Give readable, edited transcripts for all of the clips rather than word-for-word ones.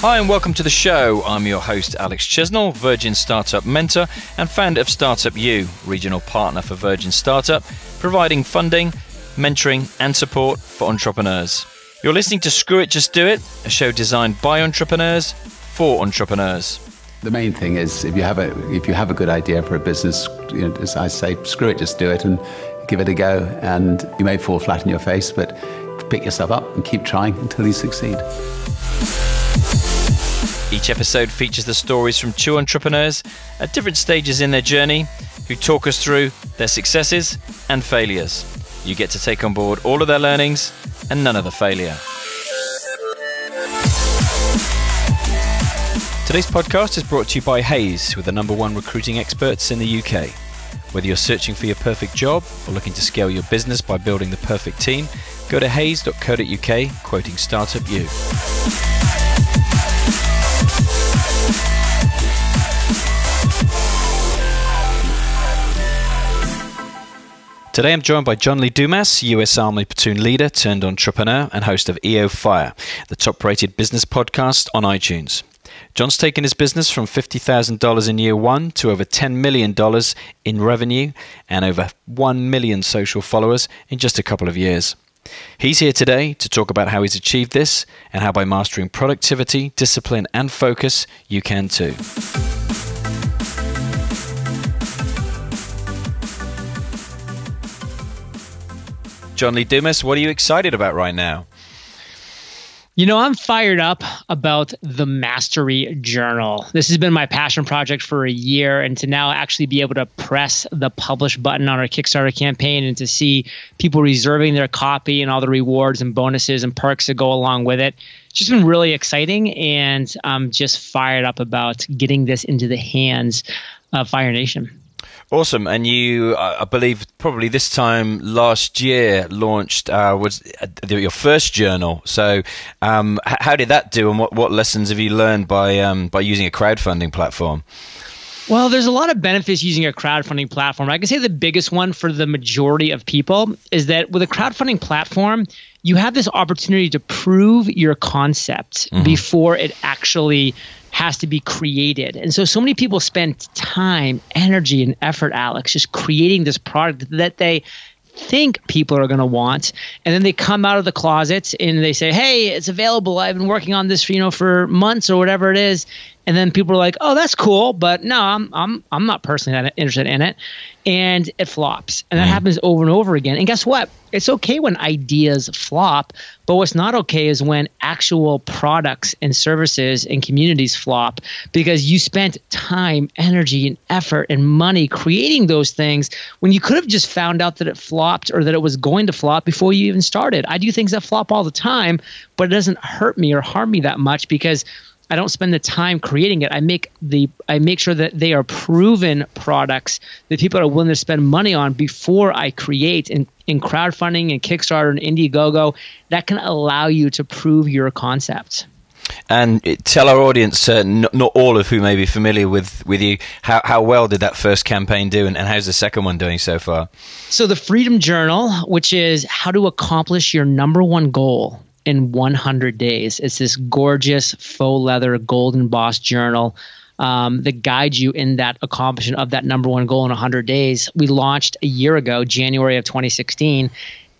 Hi and welcome to the show. I'm your host Alex Chisnell, Virgin Startup mentor and founder of Startup U, regional partner for Virgin Startup, providing funding, mentoring and support for entrepreneurs. You're listening to Screw It Just Do It, a show designed by entrepreneurs for entrepreneurs. The main thing is if you have a good idea for a business, you know, as I say, screw it, just do it and give it a go. And you may fall flat on your face, but pick yourself up and keep trying until you succeed. Each episode features the stories from two entrepreneurs at different stages in their journey who talk us through their successes and failures. You get to take on board all of their learnings and none of the failure. Today's podcast is brought to you by Hays, with the #1 recruiting experts in the UK. Whether you're searching for your perfect job or looking to scale your business by building the perfect team, go to hays.co.uk, quoting Startup U. Today I'm joined by John Lee Dumas, US Army platoon leader turned entrepreneur and host of EOFire, the top-rated business podcast on iTunes. John's taken his business from $50,000 in year one to over $10 million in revenue and over 1 million social followers in just a couple of years. He's here today to talk about how he's achieved this and how by mastering productivity, discipline and focus, you can too. John Lee Dumas, what are you excited about right now? You know, I'm fired up about the Mastery Journal. This has been my passion project for a year, and to now actually be able to press the publish button on our Kickstarter campaign and to see people reserving their copy and all the rewards and bonuses and perks that go along with it, it's just been really exciting, and I'm just fired up about getting this into the hands of Fire Nation. Awesome. And you, I believe, probably this time last year launched your first journal. So how did that do, and what lessons have you learned by using a crowdfunding platform? Well, there's a lot of benefits using a crowdfunding platform. I can say the biggest one for the majority of people is that with a crowdfunding platform, you have this opportunity to prove your concept before it actually has to be created. And so many people spend time, energy, and effort, Alex, just creating this product that they think people are going to want. And then they come out of the closet and they say, hey, it's available. I've been working on this for months or whatever it is. And then people are like, oh, that's cool, but no, I'm not personally interested in it. And it flops. And that happens over and over again. And guess what? It's okay when ideas flop, but what's not okay is when actual products and services and communities flop, because you spent time, energy, and effort and money creating those things when you could have just found out that it flopped or that it was going to flop before you even started. I do things that flop all the time, but it doesn't hurt me or harm me that much because I don't spend the time creating it. I make sure that they are proven products that people are willing to spend money on before I create. And in crowdfunding and Kickstarter and Indiegogo, that can allow you to prove your concept. And tell our audience, not all of who may be familiar with you, how well did that first campaign do, and how's the second one doing so far? So the Freedom Journal, which is how to accomplish your #1 goal in 100 days. It's this gorgeous faux leather gold embossed journal that guides you in that accomplishment of that #1 goal in 100 days. We launched a year ago, January of 2016,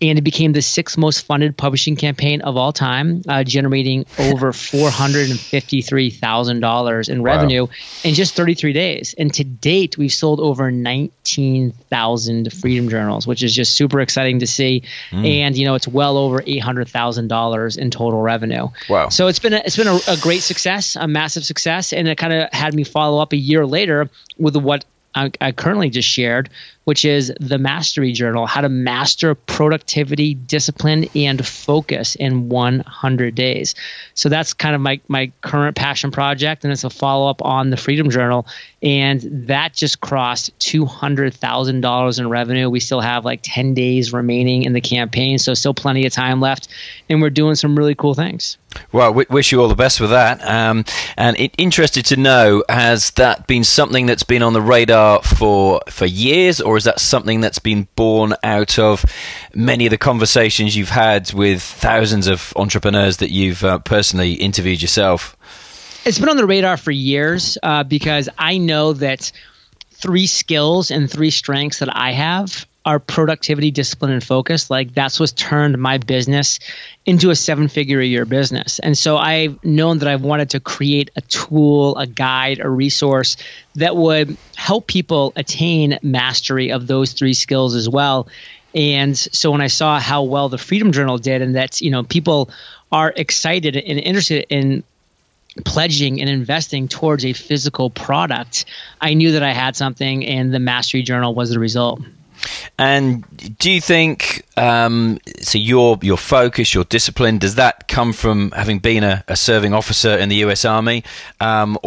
and it became the 6th most funded publishing campaign of all time, generating over $453,000 in revenue in just 33 days. And to date, we've sold over 19,000 Freedom Journals, which is just super exciting to see. And it's well over $800,000 in total revenue. Wow! So it's been a great success, a massive success, and it kind of had me follow up a year later with what I currently just shared, which is the Mastery Journal, how to master productivity, discipline, and focus in 100 days. So that's kind of my current passion project, and it's a follow-up on the Freedom Journal, and that just crossed $200,000 in revenue. We still have 10 days remaining in the campaign, so still plenty of time left, and we're doing some really cool things. Well, wish you all the best with that. And interested to know, has that been something that's been on the radar for years, or is that something that's been born out of many of the conversations you've had with thousands of entrepreneurs that you've personally interviewed yourself? It's been on the radar for years because I know that three skills and three strengths that I have are productivity, discipline, and focus. Like, that's what's turned my business into a seven-figure-a-year business. And so I've known that I've wanted to create a tool, a guide, a resource that would help people attain mastery of those three skills as well. And so when I saw how well the Freedom Journal did, and that's, you know, people are excited and interested in pledging and investing towards a physical product, I knew that I had something, and the Mastery Journal was the result. And do you think, so your focus, your discipline, does that come from having been a serving officer in the US Army, or as an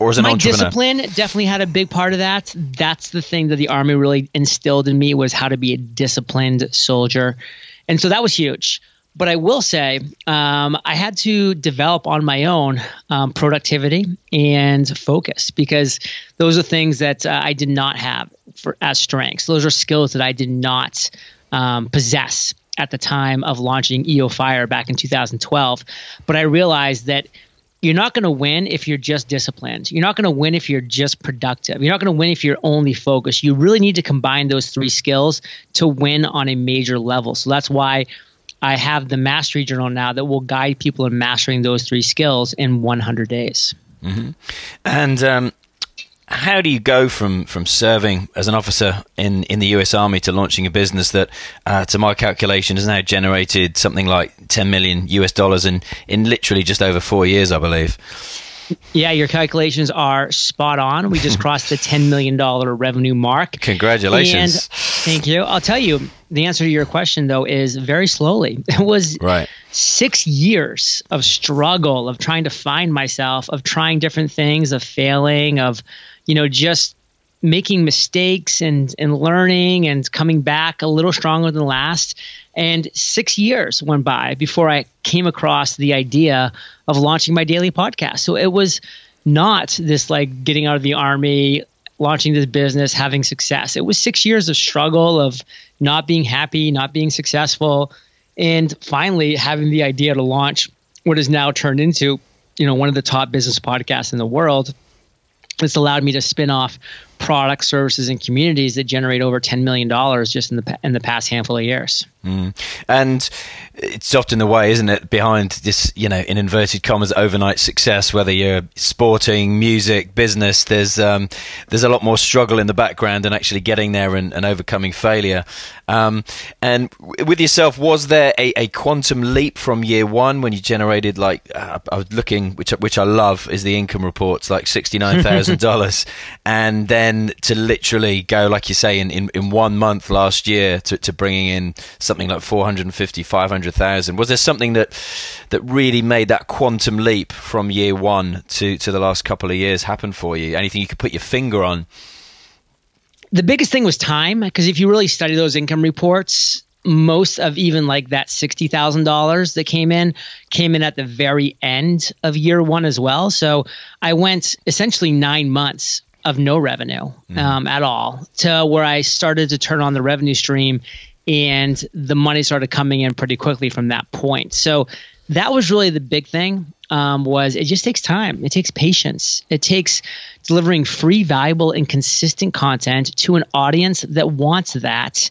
entrepreneur? My discipline definitely had a big part of that. That's the thing that the Army really instilled in me, was how to be a disciplined soldier. And so that was huge. But I will say, I had to develop on my own productivity and focus, because those are things that I did not have as strengths. Those are skills that I did not possess at the time of launching EOFire back in 2012. But I realized that you're not going to win if you're just disciplined. You're not going to win if you're just productive. You're not going to win if you're only focused. You really need to combine those three skills to win on a major level. So that's why I have the Mastery Journal now that will guide people in mastering those three skills in 100 days. Mm-hmm. And how do you go from serving as an officer in the US Army to launching a business that, to my calculation, has now generated something like $10 million in literally just over 4 years, I believe? Yeah, your calculations are spot on. We just crossed the $10 million revenue mark. Congratulations. And thank you. I'll tell you, the answer to your question, though, is very slowly. It was 6 years of struggle, of trying to find myself, of trying different things, of failing, of, you know, just making mistakes and learning and coming back a little stronger than last. And 6 years went by before I came across the idea of launching my daily podcast. So it was not this like getting out of the Army, launching this business, having success. It was 6 years of struggle, of not being happy, not being successful, and finally having the idea to launch what has now turned into, you know, one of the top business podcasts in the world. It's allowed me to spin off products, services, and communities that generate over $10 million just in the past handful of years. Mm. And it's often the way, isn't it, behind this, you know, in inverted commas, overnight success, whether you're sporting, music, business, there's a lot more struggle in the background than actually getting there and overcoming failure. And with yourself, was there a quantum leap from year one when you generated, like, I was looking, which I love, is the income reports, like $69,000, and then to literally go, like you say, in 1 month last year to bringing in something like 450, 500,000. Was there something that really made that quantum leap from year one to the last couple of years happen for you? Anything you could put your finger on? The biggest thing was time, because if you really study those income reports, most of even like that $60,000 that came in at the very end of year one as well. So I went essentially 9 months of no revenue at all, to where I started to turn on the revenue stream, and the money started coming in pretty quickly from that point. So that was really the big thing, was it just takes time. It takes patience. It takes delivering free, valuable, and consistent content to an audience that wants that.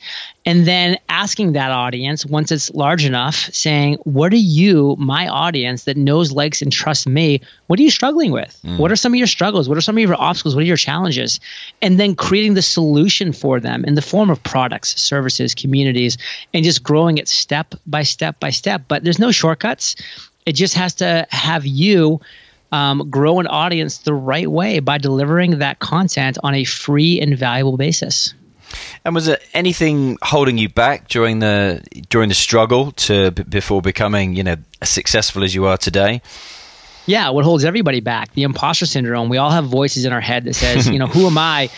And then asking that audience, once it's large enough, saying, what are you, my audience that knows, likes, and trusts me, what are you struggling with? Mm. What are some of your struggles? What are some of your obstacles? What are your challenges? And then creating the solution for them in the form of products, services, communities, and just growing it step by step by step. But there's no shortcuts. It just has to have you grow an audience the right way by delivering that content on a free and valuable basis. And was there anything holding you back during the struggle before becoming, you know, as successful as you are today? Yeah, what holds everybody back? The imposter syndrome. We all have voices in our head that says, you know, who am I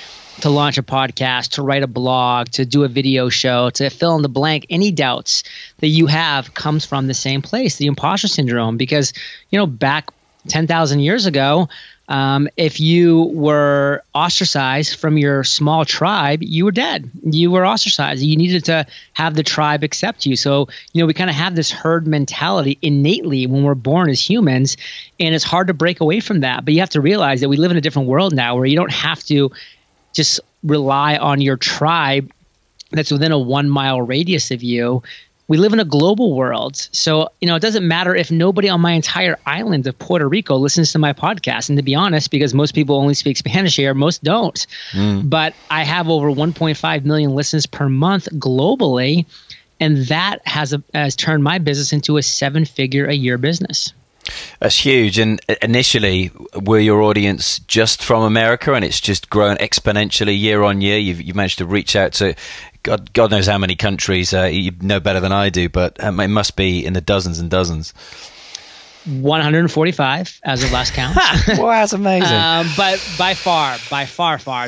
to launch a podcast, to write a blog, to do a video show, to fill in the blank? Any doubts that you have comes from the same place, the imposter syndrome, because, you know, back 10,000 years ago, If you were ostracized from your small tribe, you were dead. You were ostracized. You needed to have the tribe accept you. So, you know, we kind of have this herd mentality innately when we're born as humans, and it's hard to break away from that. But you have to realize that we live in a different world now where you don't have to just rely on your tribe that's within a 1 mile radius of you. We live in a global world. So, you know, it doesn't matter if nobody on my entire island of Puerto Rico listens to my podcast. And to be honest, because most people only speak Spanish here, most don't. But I have over 1.5 million listens per month globally. And that has turned my business into a 7-figure-a-year business. That's huge. And initially, were your audience just from America, and it's just grown exponentially year on year? You've managed to reach out to God knows how many countries. You know better than I do, but it must be in the dozens and dozens. 145 as of last count. Wow, that's amazing. But by far,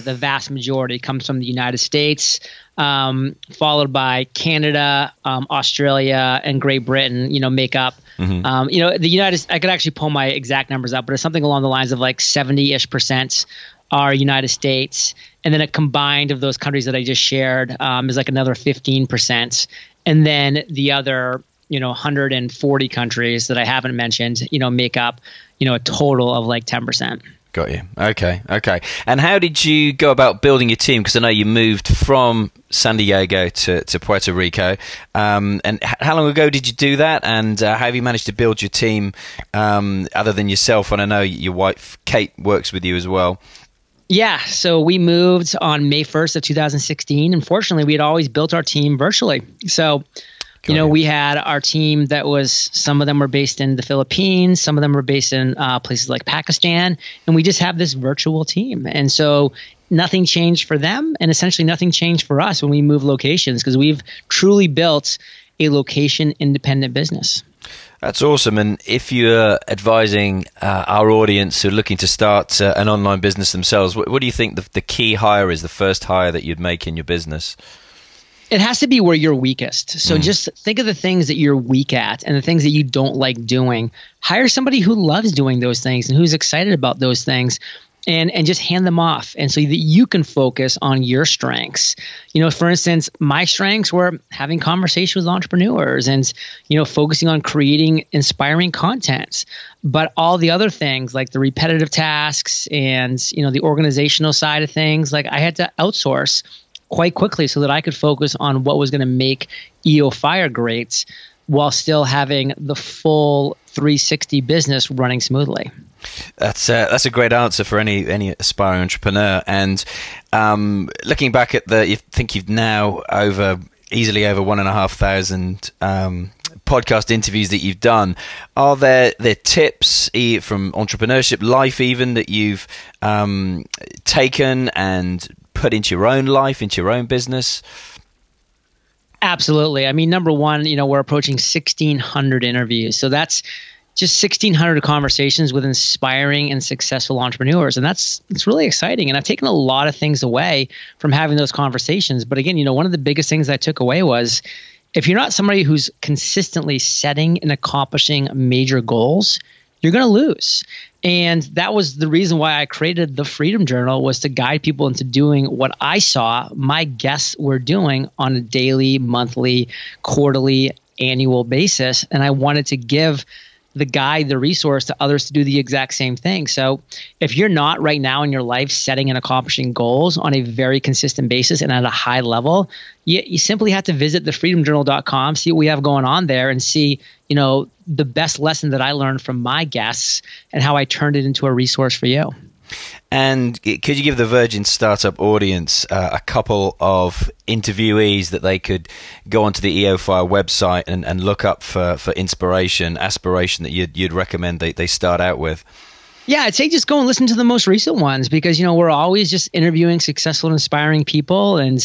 the vast majority comes from the United States, followed by Canada, Australia, and Great Britain, you know, make up. Mm-hmm. You know, the United States, I could actually pull my exact numbers up, but it's something along the lines of like 70-ish% are United States. And then a combined of those countries that I just shared is like another 15%. And then the other, you know, 140 countries that I haven't mentioned, you know, make up, you know, a total of like 10%. Got you. Okay. And how did you go about building your team? Because I know you moved from San Diego to Puerto Rico. And how long ago did you do that? And how have you managed to build your team other than yourself? And I know your wife, Kate, works with you as well. Yeah, so we moved on May 1st of 2016. Unfortunately, we had always built our team virtually. So, you know, we had our team that was, some of them were based in the Philippines, some of them were based in places like Pakistan, and we just have this virtual team. And so nothing changed for them, and essentially nothing changed for us when we moved locations, because we've truly built a location-independent business. That's awesome. And if you're advising our audience who are looking to start an online business themselves, what do you think the key hire is, the first hire that you'd make in your business? It has to be where you're weakest. So just think of the things that you're weak at and the things that you don't like doing. Hire somebody who loves doing those things and who's excited about those things, and just hand them off, and so that you can focus on your strengths. You know, for instance, my strengths were having conversations with entrepreneurs and, you know, focusing on creating inspiring content. But all the other things, like the repetitive tasks and, you know, the organizational side of things, like I had to outsource quite quickly so that I could focus on what was going to make EOFire great while still having the full 360 business running smoothly. That's a great answer for any aspiring entrepreneur. And looking back at you think you've now easily over 1,500 podcast interviews that you've done. Are there tips from entrepreneurship life even that you've taken and put into your own life, into your own business? Absolutely. I mean, number one, you know, we're approaching 1,600 interviews. So that's just 1,600 conversations with inspiring and successful entrepreneurs. And it's really exciting. And I've taken a lot of things away from having those conversations. But again, you know, one of the biggest things I took away was, if you're not somebody who's consistently setting and accomplishing major goals, you're going to lose. And that was the reason why I created the Freedom Journal, was to guide people into doing what I saw my guests were doing on a daily, monthly, quarterly, annual basis. And I wanted to give the guide, the resource to others to do the exact same thing. So if you're not right now in your life setting and accomplishing goals on a very consistent basis and at a high level, you simply have to visit thefreedomjournal.com, see what we have going on there, and see, you know, the best lesson that I learned from my guests and how I turned it into a resource for you. And could you give the Virgin Startup audience a couple of interviewees that they could go onto the EOFire website and look up for inspiration, aspiration that you'd recommend they start out with? Yeah, I'd say just go and listen to the most recent ones, because, you know, we're always just interviewing successful and inspiring people, and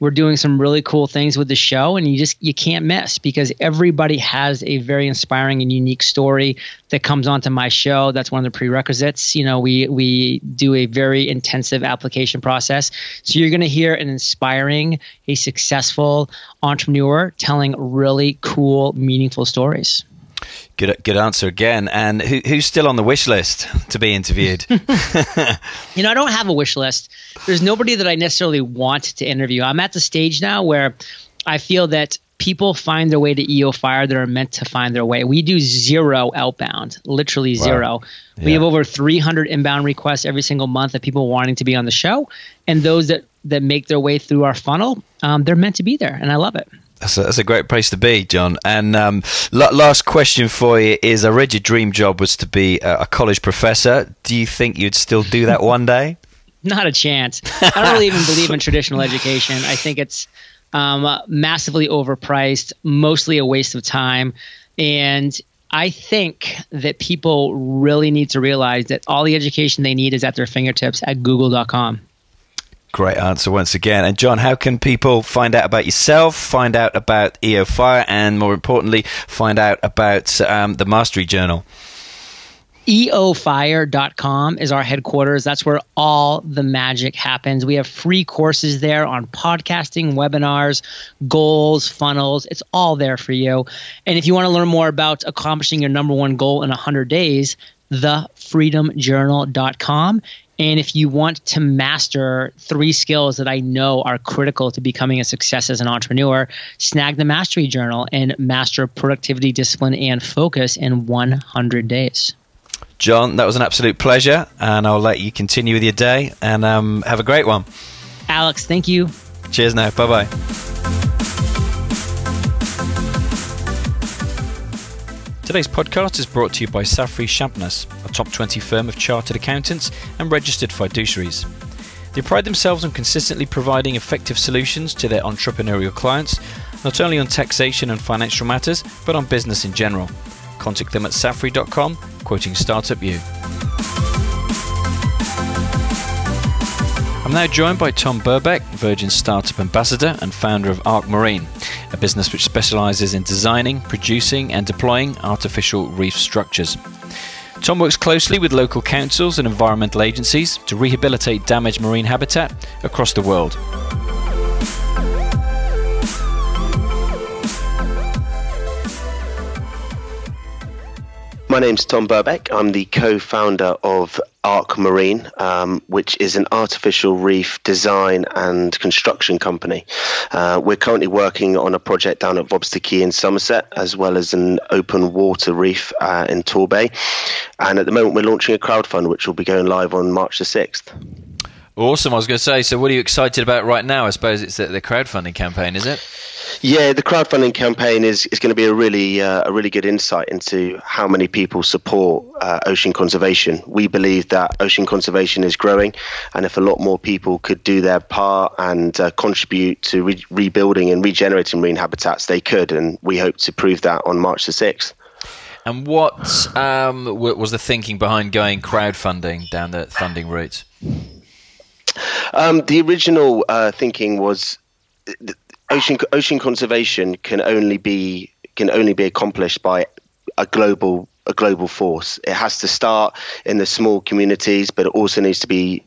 we're doing some really cool things with the show, and you can't miss, because everybody has a very inspiring and unique story that comes onto my show. That's one of the prerequisites. You know, we do a very intensive application process. So you're going to hear an inspiring, a successful entrepreneur telling really cool, meaningful stories. Good answer again. And who's still on the wish list to be interviewed? I don't have a wish list. There's nobody that I necessarily want to interview. I'm at the stage now where I feel that people find their way to EOFire that are meant to find their way. We do zero outbound, literally zero. Wow. Yeah. We have over 300 inbound requests every single month of people wanting to be on the show. And those that make their way through our funnel, they're meant to be there. And I love it. That's a great place to be, John. And last question for you is, I read your dream job was to be a college professor. Do you think you'd still do that one day? Not a chance. I don't really even believe in traditional education. I think it's massively overpriced, mostly a waste of time. And I think that people really need to realize that all the education they need is at their fingertips at google.com. Great answer once again. And John, how can people find out about yourself, find out about EOFire, and more importantly, find out about the Mastery Journal? EOFire.com is our headquarters. That's where all the magic happens. We have free courses there on podcasting, webinars, goals, funnels. It's all there for you. And if you want to learn more about accomplishing your number one goal in 100 days, thefreedomjournal.com. And if you want to master 3 skills that I know are critical to becoming a success as an entrepreneur, snag the Mastery Journal and master productivity, discipline, and focus in 100 days. John, that was an absolute pleasure, and I'll let you continue with your day, and have a great one. Alex, thank you. Cheers now. Bye-bye. Today's podcast is brought to you by Safri Shamnas, a top 20 firm of chartered accountants and registered fiduciaries. They pride themselves on consistently providing effective solutions to their entrepreneurial clients, not only on taxation and financial matters, but on business in general. Contact them at safri.com, quoting Startup U. I'm now joined by Tom Birbeck, Virgin Startup Ambassador and founder of Arc Marine, a business which specialises in designing, producing and deploying artificial reef structures. Tom works closely with local councils and environmental agencies to rehabilitate damaged marine habitat across the world. My name's Tom Birbeck. I'm the co-founder of Arc Marine, which is an artificial reef design and construction company. We're currently working on a project down at Vobster Key in Somerset, as well as an open water reef in Torbay. And at the moment, we're launching a crowdfund, which will be going live on March the 6th. Awesome. I was going to say, so what are you excited about right now? I suppose it's the crowdfunding campaign, is it? Yeah, the crowdfunding campaign is going to be a really good insight into how many people support ocean conservation. We believe that ocean conservation is growing, and if a lot more people could do their part and contribute to rebuilding and regenerating marine habitats, they could, and we hope to prove that on March the 6th. And what was the thinking behind going crowdfunding down the funding route? The original thinking was ocean conservation can only be accomplished by a global force. It has to start in the small communities, but it also needs to be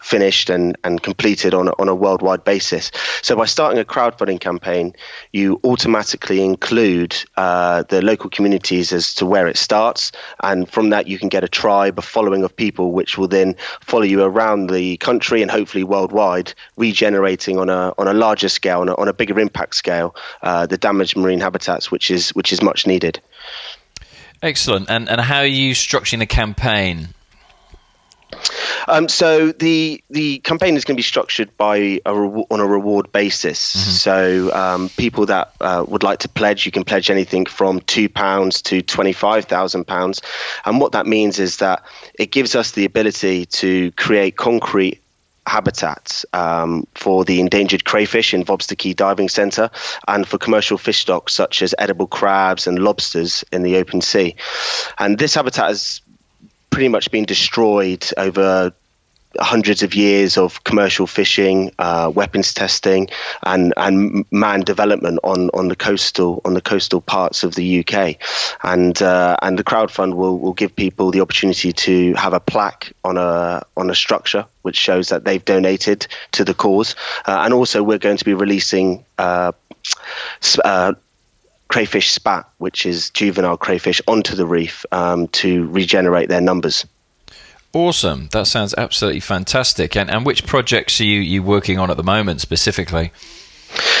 finished and completed on a worldwide basis. So by starting a crowdfunding campaign, you automatically include the local communities as to where it starts. And from that, you can get a tribe, a following of people, which will then follow you around the country and hopefully worldwide, regenerating on a larger scale, on a bigger impact scale, the damaged marine habitats, which is much needed. Excellent. And how are you structuring the campaign? So the campaign is going to be structured on a reward basis. Mm-hmm. So people that would like to pledge, you can pledge anything from £2 to £25,000. And what that means is that it gives us the ability to create concrete habitats for the endangered crayfish in Vobster Key Diving Centre and for commercial fish stocks such as edible crabs and lobsters in the open sea. And this habitat has pretty much been destroyed over hundreds of years of commercial fishing, weapons testing, and man development on the coastal parts of the UK, and the crowdfund will give people the opportunity to have a plaque on a structure which shows that they've donated to the cause, and also we're going to be releasing crayfish spat, which is juvenile crayfish, onto the reef to regenerate their numbers. Awesome. That sounds absolutely fantastic. And which projects are you working on at the moment specifically?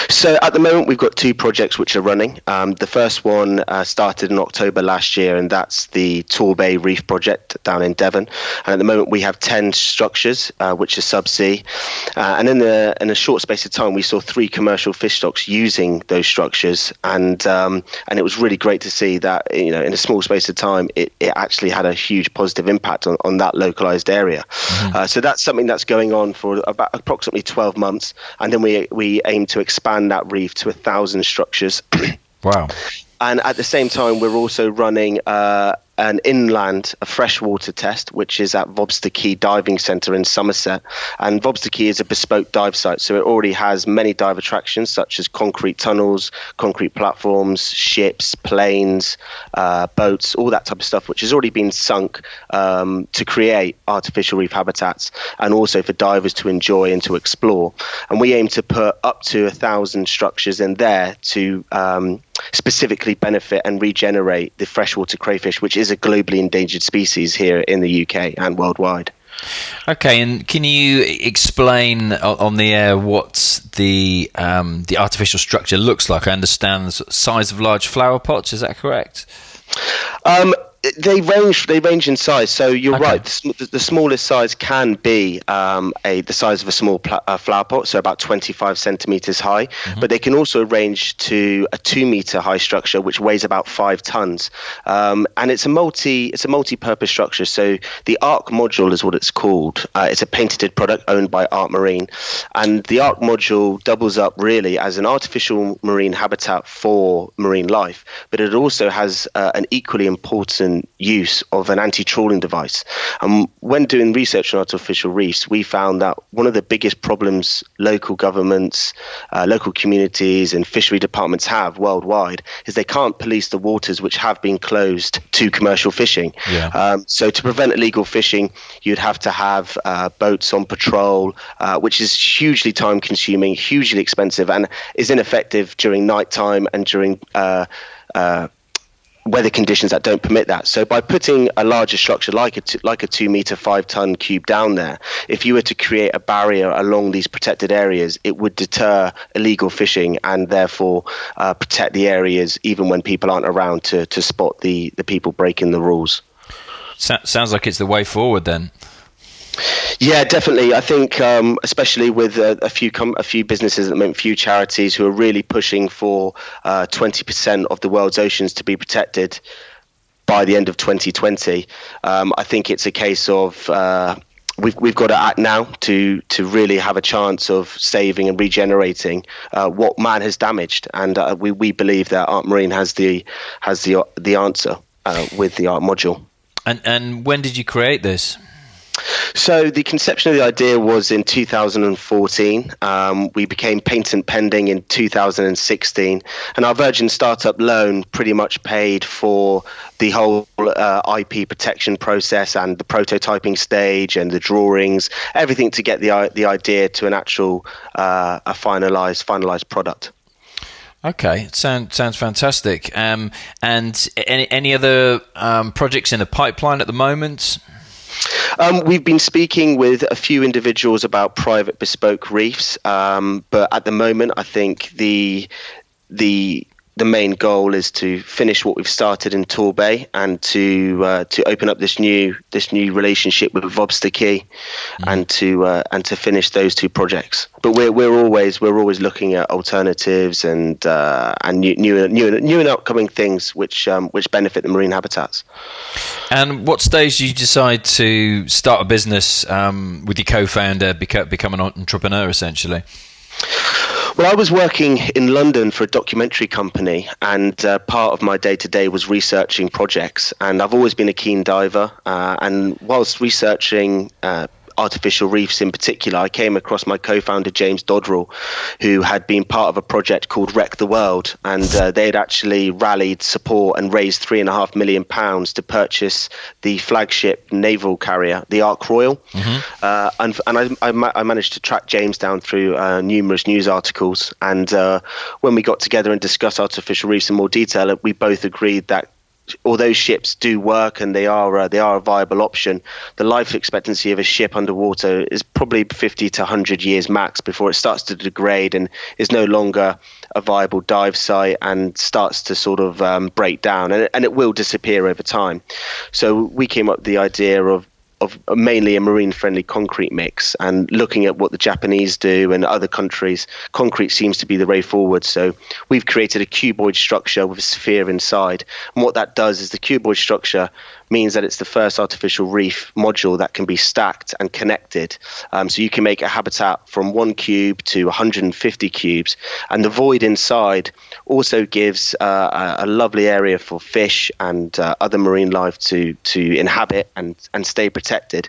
So at the moment, we've got two projects which are running. The first one started in October last year, and that's the Torbay Reef project down in Devon. And at the moment, we have 10 structures, which are subsea. And in a short space of time, we saw 3 commercial fish stocks using those structures. And it was really great to see that, you know, in a small space of time, it actually had a huge positive impact on that localized area. Mm-hmm. So that's something that's going on for about approximately 12 months. And then we aim to expand that reef to 1,000 structures. Wow. And at the same time, we're also running a freshwater test, which is at Vobster Key Diving Centre in Somerset. And Vobster Key is a bespoke dive site, so it already has many dive attractions such as concrete tunnels, concrete platforms, ships, planes, boats, all that type of stuff, which has already been sunk to create artificial reef habitats and also for divers to enjoy and to explore. And we aim to put up to 1,000 structures in there to specifically benefit and regenerate the freshwater crayfish, which is a globally endangered species here in the UK and worldwide. Okay, and can you explain on the air what the artificial structure looks like? I understand the size of large flower pots, is that correct? They range in size. So you're okay. Right. The smallest size can be the size of a small flower pot, so about 25 centimetres high. Mm-hmm. But they can also range to a 2-metre high structure, which weighs about 5 tons. And it's a multi-purpose structure. So the Ark module is what it's called. It's a patented product owned by Arc Marine, and the Ark module doubles up really as an artificial marine habitat for marine life. But it also has an equally important use of an anti-trawling device. And when doing research on artificial reefs, we found that one of the biggest problems local governments, local communities and fishery departments have worldwide is they can't police the waters which have been closed to commercial fishing. Yeah. So to prevent illegal fishing, you'd have to have boats on patrol, which is hugely time consuming, hugely expensive and is ineffective during nighttime and during weather conditions that don't permit that. So by putting a larger structure like a 2-metre, 5-tonne cube down there, if you were to create a barrier along these protected areas, it would deter illegal fishing and therefore protect the areas even when people aren't around to spot the people breaking the rules. Sounds like it's the way forward then. Yeah, definitely. I think, especially with a few businesses at the moment, few charities who are really pushing for 20% of the world's oceans to be protected by the end of 2020. I think it's a case of we've got to act now to really have a chance of saving and regenerating what man has damaged, and we believe that Arc Marine has the answer with the Arc module. And when did you create this? So the conception of the idea was in 2014. We became patent pending in 2016, and our Virgin Startup loan pretty much paid for the whole IP protection process and the prototyping stage and the drawings, everything to get the idea to an actual a finalized product. Okay, sounds fantastic. And any other projects in the pipeline at the moment? We've been speaking with a few individuals about private bespoke reefs, but at the moment, I think the main goal is to finish what we've started in Torbay and to open up this new relationship with Vobster Key, and to finish those two projects. But we're always looking at alternatives and new and upcoming things which benefit the marine habitats. And what stage do you decide to start a business with your co-founder, become an entrepreneur essentially? Well, I was working in London for a documentary company, and part of my day-to-day was researching projects. And I've always been a keen diver, and whilst researching artificial reefs in particular, I came across my co-founder James Doddrell, who had been part of a project called Wreck the World, and they had actually rallied support and raised £3.5 million to purchase the flagship naval carrier, the Ark Royal. Mm-hmm. And I managed to track James down through numerous news articles, and when we got together and discussed artificial reefs in more detail, we both agreed that although ships do work and they are a viable option, the life expectancy of a ship underwater is probably 50 to 100 years max before it starts to degrade and is no longer a viable dive site and starts to sort of break down, and it will disappear over time. So we came up with the idea of mainly a marine-friendly concrete mix, and looking at what the Japanese do and other countries, concrete seems to be the way forward. So we've created a cuboid structure with a sphere inside. And what that does is the cuboid structure means that it's the first artificial reef module that can be stacked and connected. So you can make a habitat from 1 cube to 150 cubes. And the void inside also gives a lovely area for fish and other marine life to inhabit and stay protected.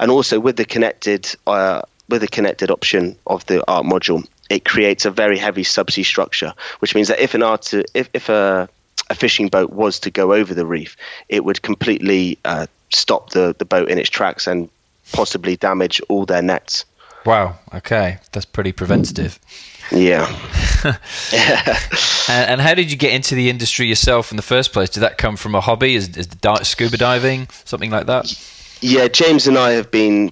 And also with the connected option of the ARC module, it creates a very heavy subsea structure, which means that if a fishing boat was to go over the reef, it would completely stop the boat in its tracks and possibly damage all their nets. Wow. Okay. That's pretty preventative. Yeah. And how did you get into the industry yourself in the first place? Did that come from a hobby? Is scuba diving, something like that? Yeah, James and I have been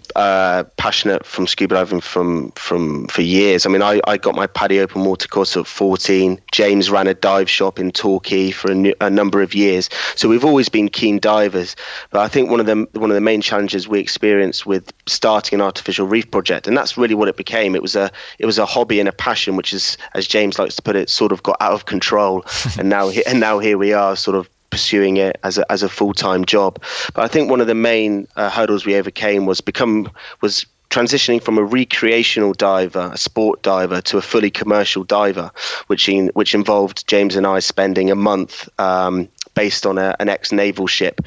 passionate from scuba diving for years. I mean, I got my PADI open water course at 14. James ran a dive shop in Torquay for a number of years. So we've always been keen divers. But I think one of the main challenges we experienced with starting an artificial reef project, and that's really what it became. It was a hobby and a passion, which is, as James likes to put it, sort of got out of control. and now here we are, sort of pursuing it as a full-time job. But I think one of the main hurdles we overcame was transitioning from a recreational diver, a sport diver, to a fully commercial diver, which involved James and I spending a month based on an ex-naval ship,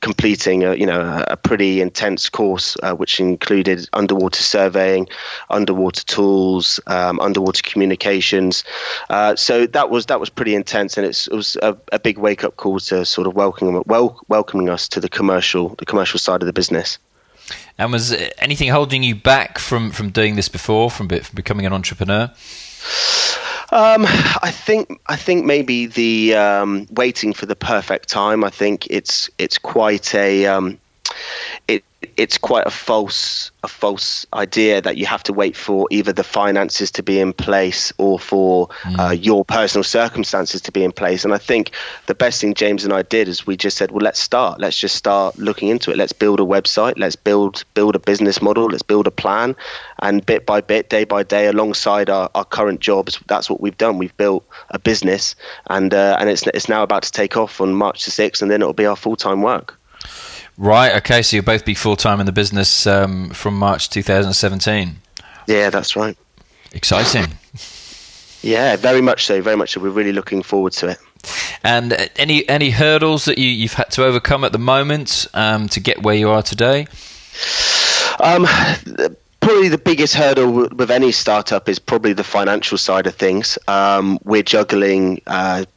completing a pretty intense course, which included underwater surveying, underwater tools, underwater communications. So that was pretty intense, and it was a big wake up call to sort of welcoming us to the commercial side of the business. And was anything holding you back from doing this before, from becoming an entrepreneur? I think maybe the waiting for the perfect time. I think it's quite a false idea that you have to wait for either the finances to be in place or for your personal circumstances to be in place. And I think the best thing James and I did is we just said, well, let's just start looking into it. Let's build a website. Let's build a business model. Let's build a plan. And bit by bit, day by day, alongside our current jobs, that's what we've done. We've built a business, and it's now about to take off on March the 6th, and then it'll be our full-time work. Right, okay, so you'll both be full-time in the business from March 2017. Yeah, that's right. Exciting. Yeah, very much so, very much so. We're really looking forward to it. And any hurdles that you've had to overcome at the moment to get where you are today? Probably the biggest hurdle with any startup is probably the financial side of things. We're juggling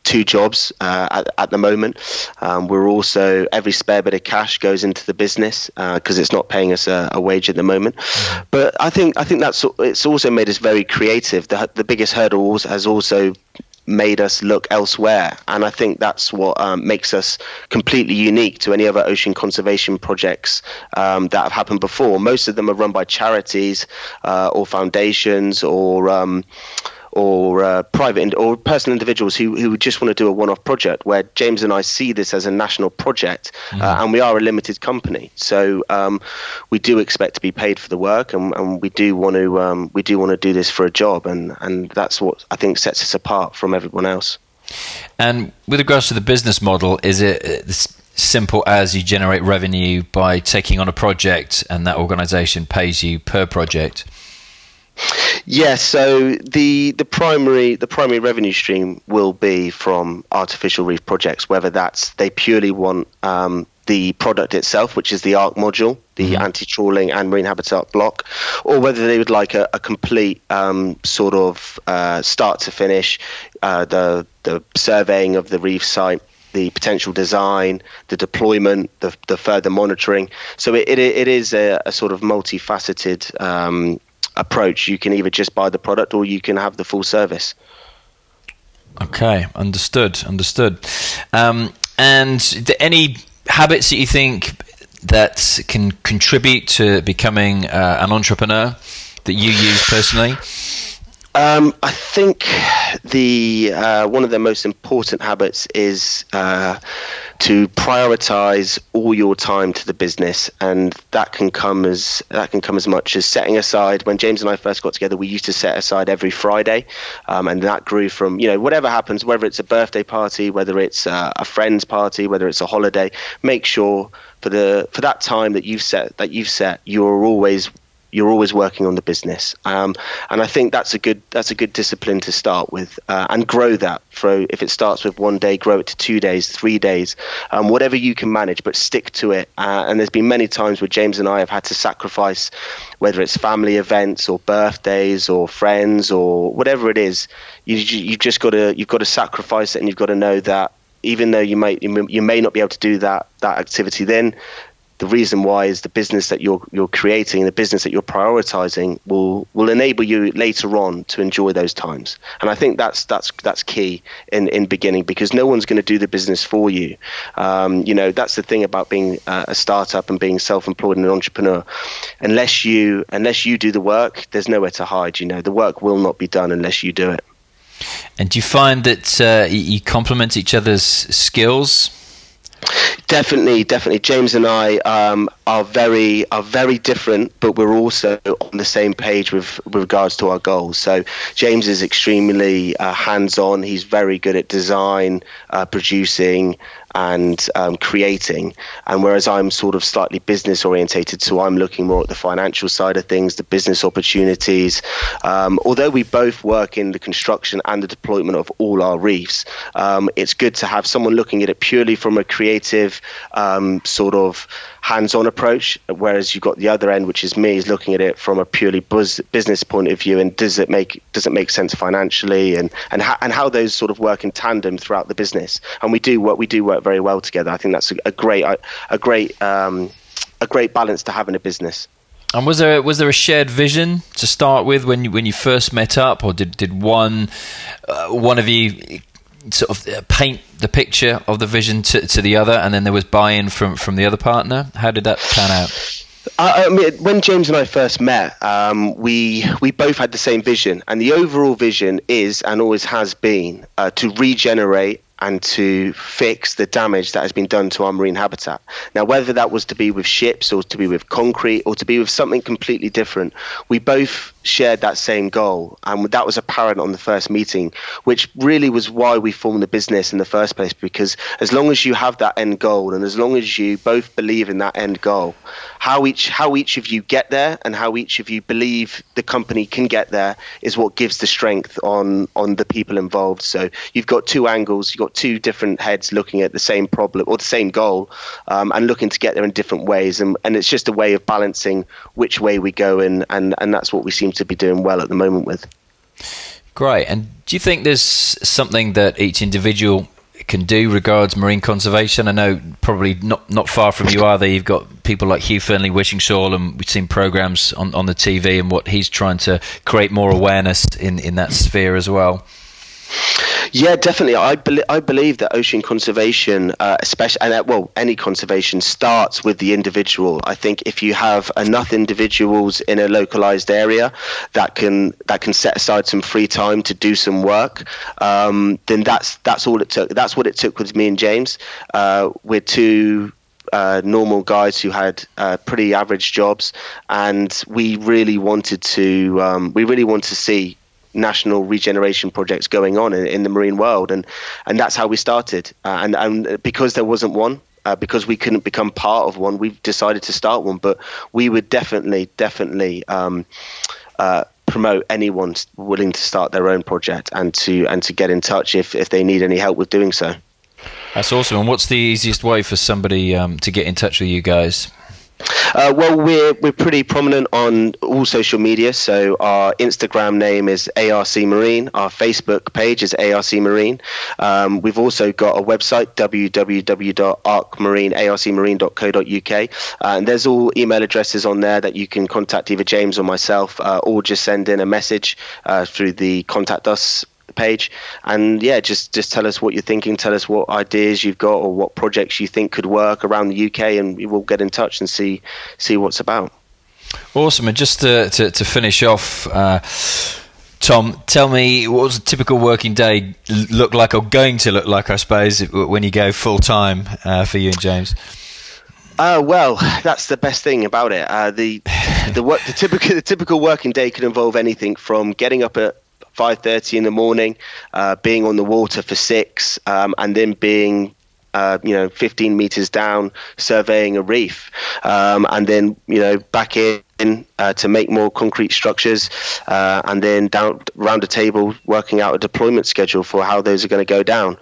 two jobs at the moment. We're also, every spare bit of cash goes into the business because it's not paying us a wage at the moment. But I think that's, it's also made us very creative. The biggest hurdle has also made us look elsewhere, and I think that's what makes us completely unique to any other ocean conservation projects that have happened before. Most of them are run by charities or foundations or private or personal individuals who just want to do a one-off project, where James and I see this as a national project. And we are a limited company, so we do expect to be paid for the work, and we do want to do this for a job, and that's what I think sets us apart from everyone else. And with regards to the business model, is it simple as you generate revenue by taking on a project and that organization pays you per project? Yeah, so the primary revenue stream will be from artificial reef projects, whether that's they purely want the product itself, which is the ARC module, the anti-trawling and marine habitat block, or whether they would like a complete sort of start to finish, the surveying of the reef site, the potential design, the deployment, the further monitoring. So it is a sort of multifaceted approach. You can either just buy the product or you can have the full service. Okay, understood. And any habits that you think that can contribute to becoming an entrepreneur that you use personally? I think the one of the most important habits is to prioritize all your time to the business, and that can come as much as setting aside. When James and I first got together, we used to set aside every Friday, and that grew from whatever happens, whether it's a birthday party, whether it's a friend's party, whether it's a holiday. Make sure for that time that you've set, you're always working on the business, and I think that's a good discipline to start with, and grow that. If it starts with 1 day, grow it to 2 days, 3 days, whatever you can manage, but stick to it. And there's been many times where James and I have had to sacrifice, whether it's family events or birthdays or friends or whatever it is. You've got to sacrifice it, and you've got to know that even though you may not be able to do that activity then. The reason why is the business that you're creating, the business that you're prioritizing will enable you later on to enjoy those times. And I think that's key in beginning, because no one's going to do the business for you. That's the thing about being a startup and being self-employed and an entrepreneur. Unless you do the work, there's nowhere to hide. The work will not be done unless you do it. And do you find that you complement each other's skills? Definitely. James and I are very different, but we're also on the same page with regards to our goals. So James is extremely hands-on. He's very good at design, producing, and creating, and whereas I'm sort of slightly business orientated, so I'm looking more at the financial side of things, the business opportunities. Although we both work in the construction and the deployment of all our reefs, it's good to have someone looking at it purely from a creative sort of hands-on approach, whereas you've got the other end, which is me, is looking at it from a purely business point of view, and does it make sense financially, and how those sort of work in tandem throughout the business. And we do work very well together. I think that's a great balance to have in a business. And was there a shared vision to start with when you first met up, or did one of you sort of paint the picture of the vision to the other, and then there was buy-in from the other partner? How did that pan out? I mean, when James and I first met, we both had the same vision, and the overall vision is and always has been to regenerate and to fix the damage that has been done to our marine habitat. Now, whether that was to be with ships or to be with concrete or to be with something completely different, we both shared that same goal, and that was apparent on the first meeting, which really was why we formed the business in the first place, because as long as you have that end goal and as long as you both believe in that end goal, how each of you get there and how each of you believe the company can get there is what gives the strength on the people involved. So you've got two angles, you've got two different heads looking at the same problem or the same goal, and looking to get there in different ways, and it's just a way of balancing which way we go in, and that's what we seem to be doing well at the moment with. Great. And do you think there's something that each individual can do regards marine conservation? I know probably not far from you either. You've got people like Hugh Fernley Wishingshaw, and we've seen programs on the TV and what he's trying to create more awareness in that sphere as well. Yeah, definitely. I believe that ocean conservation, especially, and any conservation, starts with the individual. I think if you have enough individuals in a localized area that can set aside some free time to do some work, then that's all it took. That's what it took with me and James. We're two normal guys who had pretty average jobs, and we really wanted to see national regeneration projects going on in the marine world, and that's how we started, and because there wasn't one, because we couldn't become part of one, we've decided to start one. But we would definitely promote anyone willing to start their own project and to get in touch if they need any help with doing so. That's awesome. And what's the easiest way for somebody to get in touch with you guys? Well, we're pretty prominent on all social media. So our Instagram name is ARC Marine. Our Facebook page is ARC Marine. We've also got a website, www.arcmarine.co.uk. And there's all email addresses on there that you can contact either James or myself, or just send in a message through the Contact Us page. And yeah, just tell us what you're thinking, tell us what ideas you've got or what projects you think could work around the UK, and we will get in touch and see what's about. Awesome. And just to finish off, Tom, tell me, what was a typical working day look like, or going to look like, I suppose, when you go full time for you and James? Well, that's the best thing about it. The typical working day could involve anything from getting up at 5:30 in the morning, being on the water for 6, and then being 15 meters down surveying a reef, and then back in to make more concrete structures, and then down round a table working out a deployment schedule for how those are going to go down.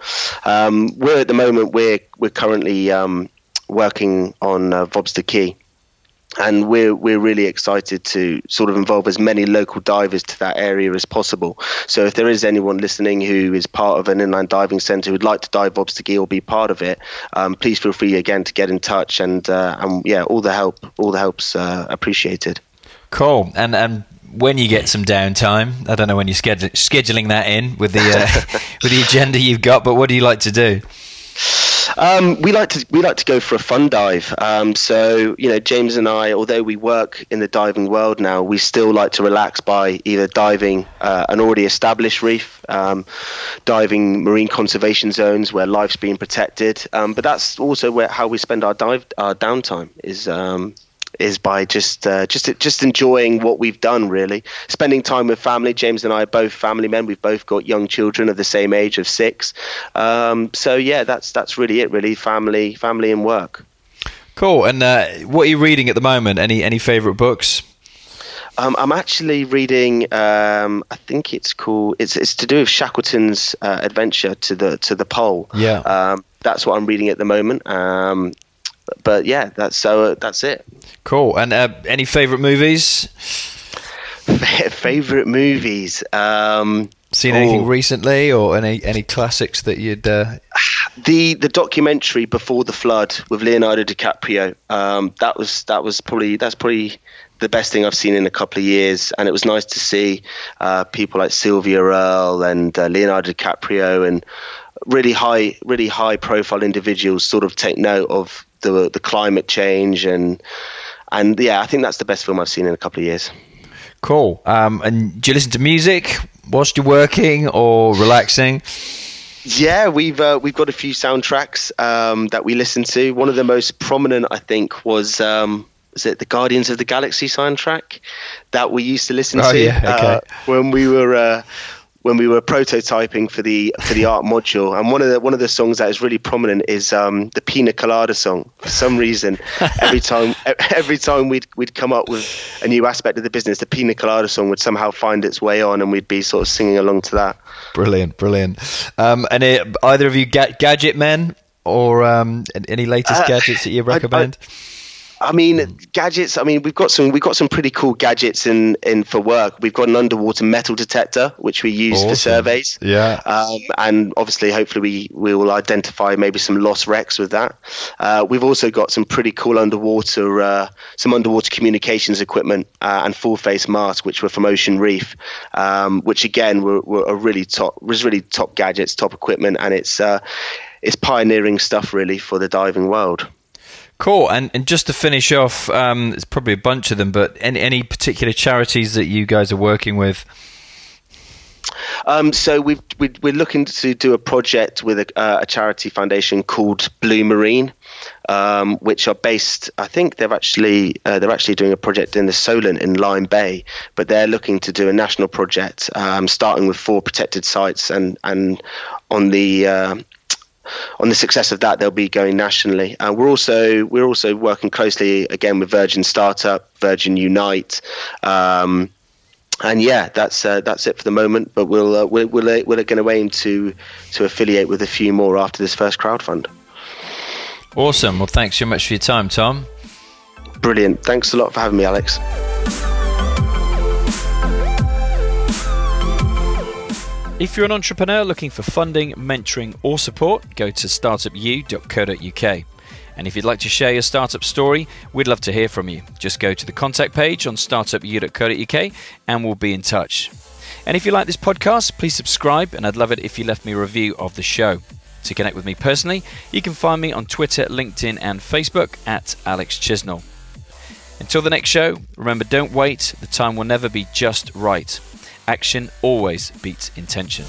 We're currently working on Vobster Key. And we're really excited to sort of involve as many local divers to that area as possible. So if there is anyone listening who is part of an inland diving centre who'd like to dive Vobster Key or be part of it, please feel free again to get in touch. And all the help's appreciated. Cool. And when you get some downtime, I don't know when you're scheduling that in with the with the agenda you've got, but what do you like to do? We like to go for a fun dive. So James and I, although we work in the diving world now, we still like to relax by either diving an already established reef, diving marine conservation zones where life's being protected. But that's also how we spend our downtime is by just enjoying what we've done, really. Spending time with family. James and I are both family men. We've both got young children of the same age of 6. That's really it, really. Family and work. Cool. And what are you reading at the moment? Any favourite books? I'm actually reading, I think it's called, it's to do with Shackleton's adventure to the pole. Yeah. That's what I'm reading at the moment. But yeah, that's it. Cool. And any favourite movies? Favourite movies? Seen anything recently, or any classics that you'd? The documentary Before the Flood with Leonardo DiCaprio. That's probably the best thing I've seen in a couple of years, and it was nice to see people like Sylvia Earle and Leonardo DiCaprio and really high profile individuals sort of take note of the climate change and yeah, I think that's the best film I've seen in a couple of years. Cool. And do you listen to music whilst you're working or relaxing? Yeah, we've got a few soundtracks that we listen to. One of the most prominent, I think, was the Guardians of the Galaxy soundtrack that we used to listen to when we were prototyping for the ARC module. And one of the songs that is really prominent is the Pina Colada song. For some reason, every time we'd come up with a new aspect of the business, the Pina Colada song would somehow find its way on, and we'd be sort of singing along to that. Brilliant. And either of you gadget men, or any latest gadgets that you recommend? Gadgets. We've got some pretty cool gadgets in for work. We've got an underwater metal detector which we use for surveys. Yeah. And obviously, hopefully, we will identify maybe some lost wrecks with that. We've also got some pretty cool underwater communications equipment and full face masks, which were from Ocean Reef, which again was really top gadgets, top equipment, and it's pioneering stuff really for the diving world. Cool. And just to finish off, it's probably a bunch of them, but any particular charities that you guys are working with? So we're looking to do a project with a charity foundation called Blue Marine, which are based, I think they're actually doing a project in the Solent in Lyme Bay, but they're looking to do a national project, starting with 4 protected sites, and on the success of that, they'll be going nationally. And we're also working closely again with Virgin Startup, Virgin Unite, And yeah, that's it for the moment. But we're going to aim to affiliate with a few more after this first crowdfund. Awesome. Well, thanks so much for your time, Tom. Brilliant. Thanks a lot for having me, Alex. If you're an entrepreneur looking for funding, mentoring, or support, go to startupu.co.uk. And if you'd like to share your startup story, we'd love to hear from you. Just go to the contact page on startupu.co.uk and we'll be in touch. And if you like this podcast, please subscribe, and I'd love it if you left me a review of the show. To connect with me personally, you can find me on Twitter, LinkedIn, and Facebook at Alex Chisnell. Until the next show, remember, don't wait. The time will never be just right. Action always beats intention.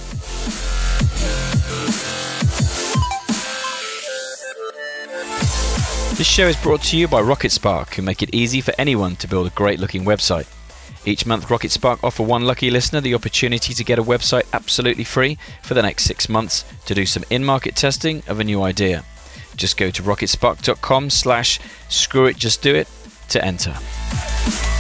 This show is brought to you by Rocket Spark, who make it easy for anyone to build a great-looking website. Each month, Rocket Spark offer one lucky listener the opportunity to get a website absolutely free for the next 6 months to do some in-market testing of a new idea. Just go to rocketspark.com/screwitjustdoit to enter.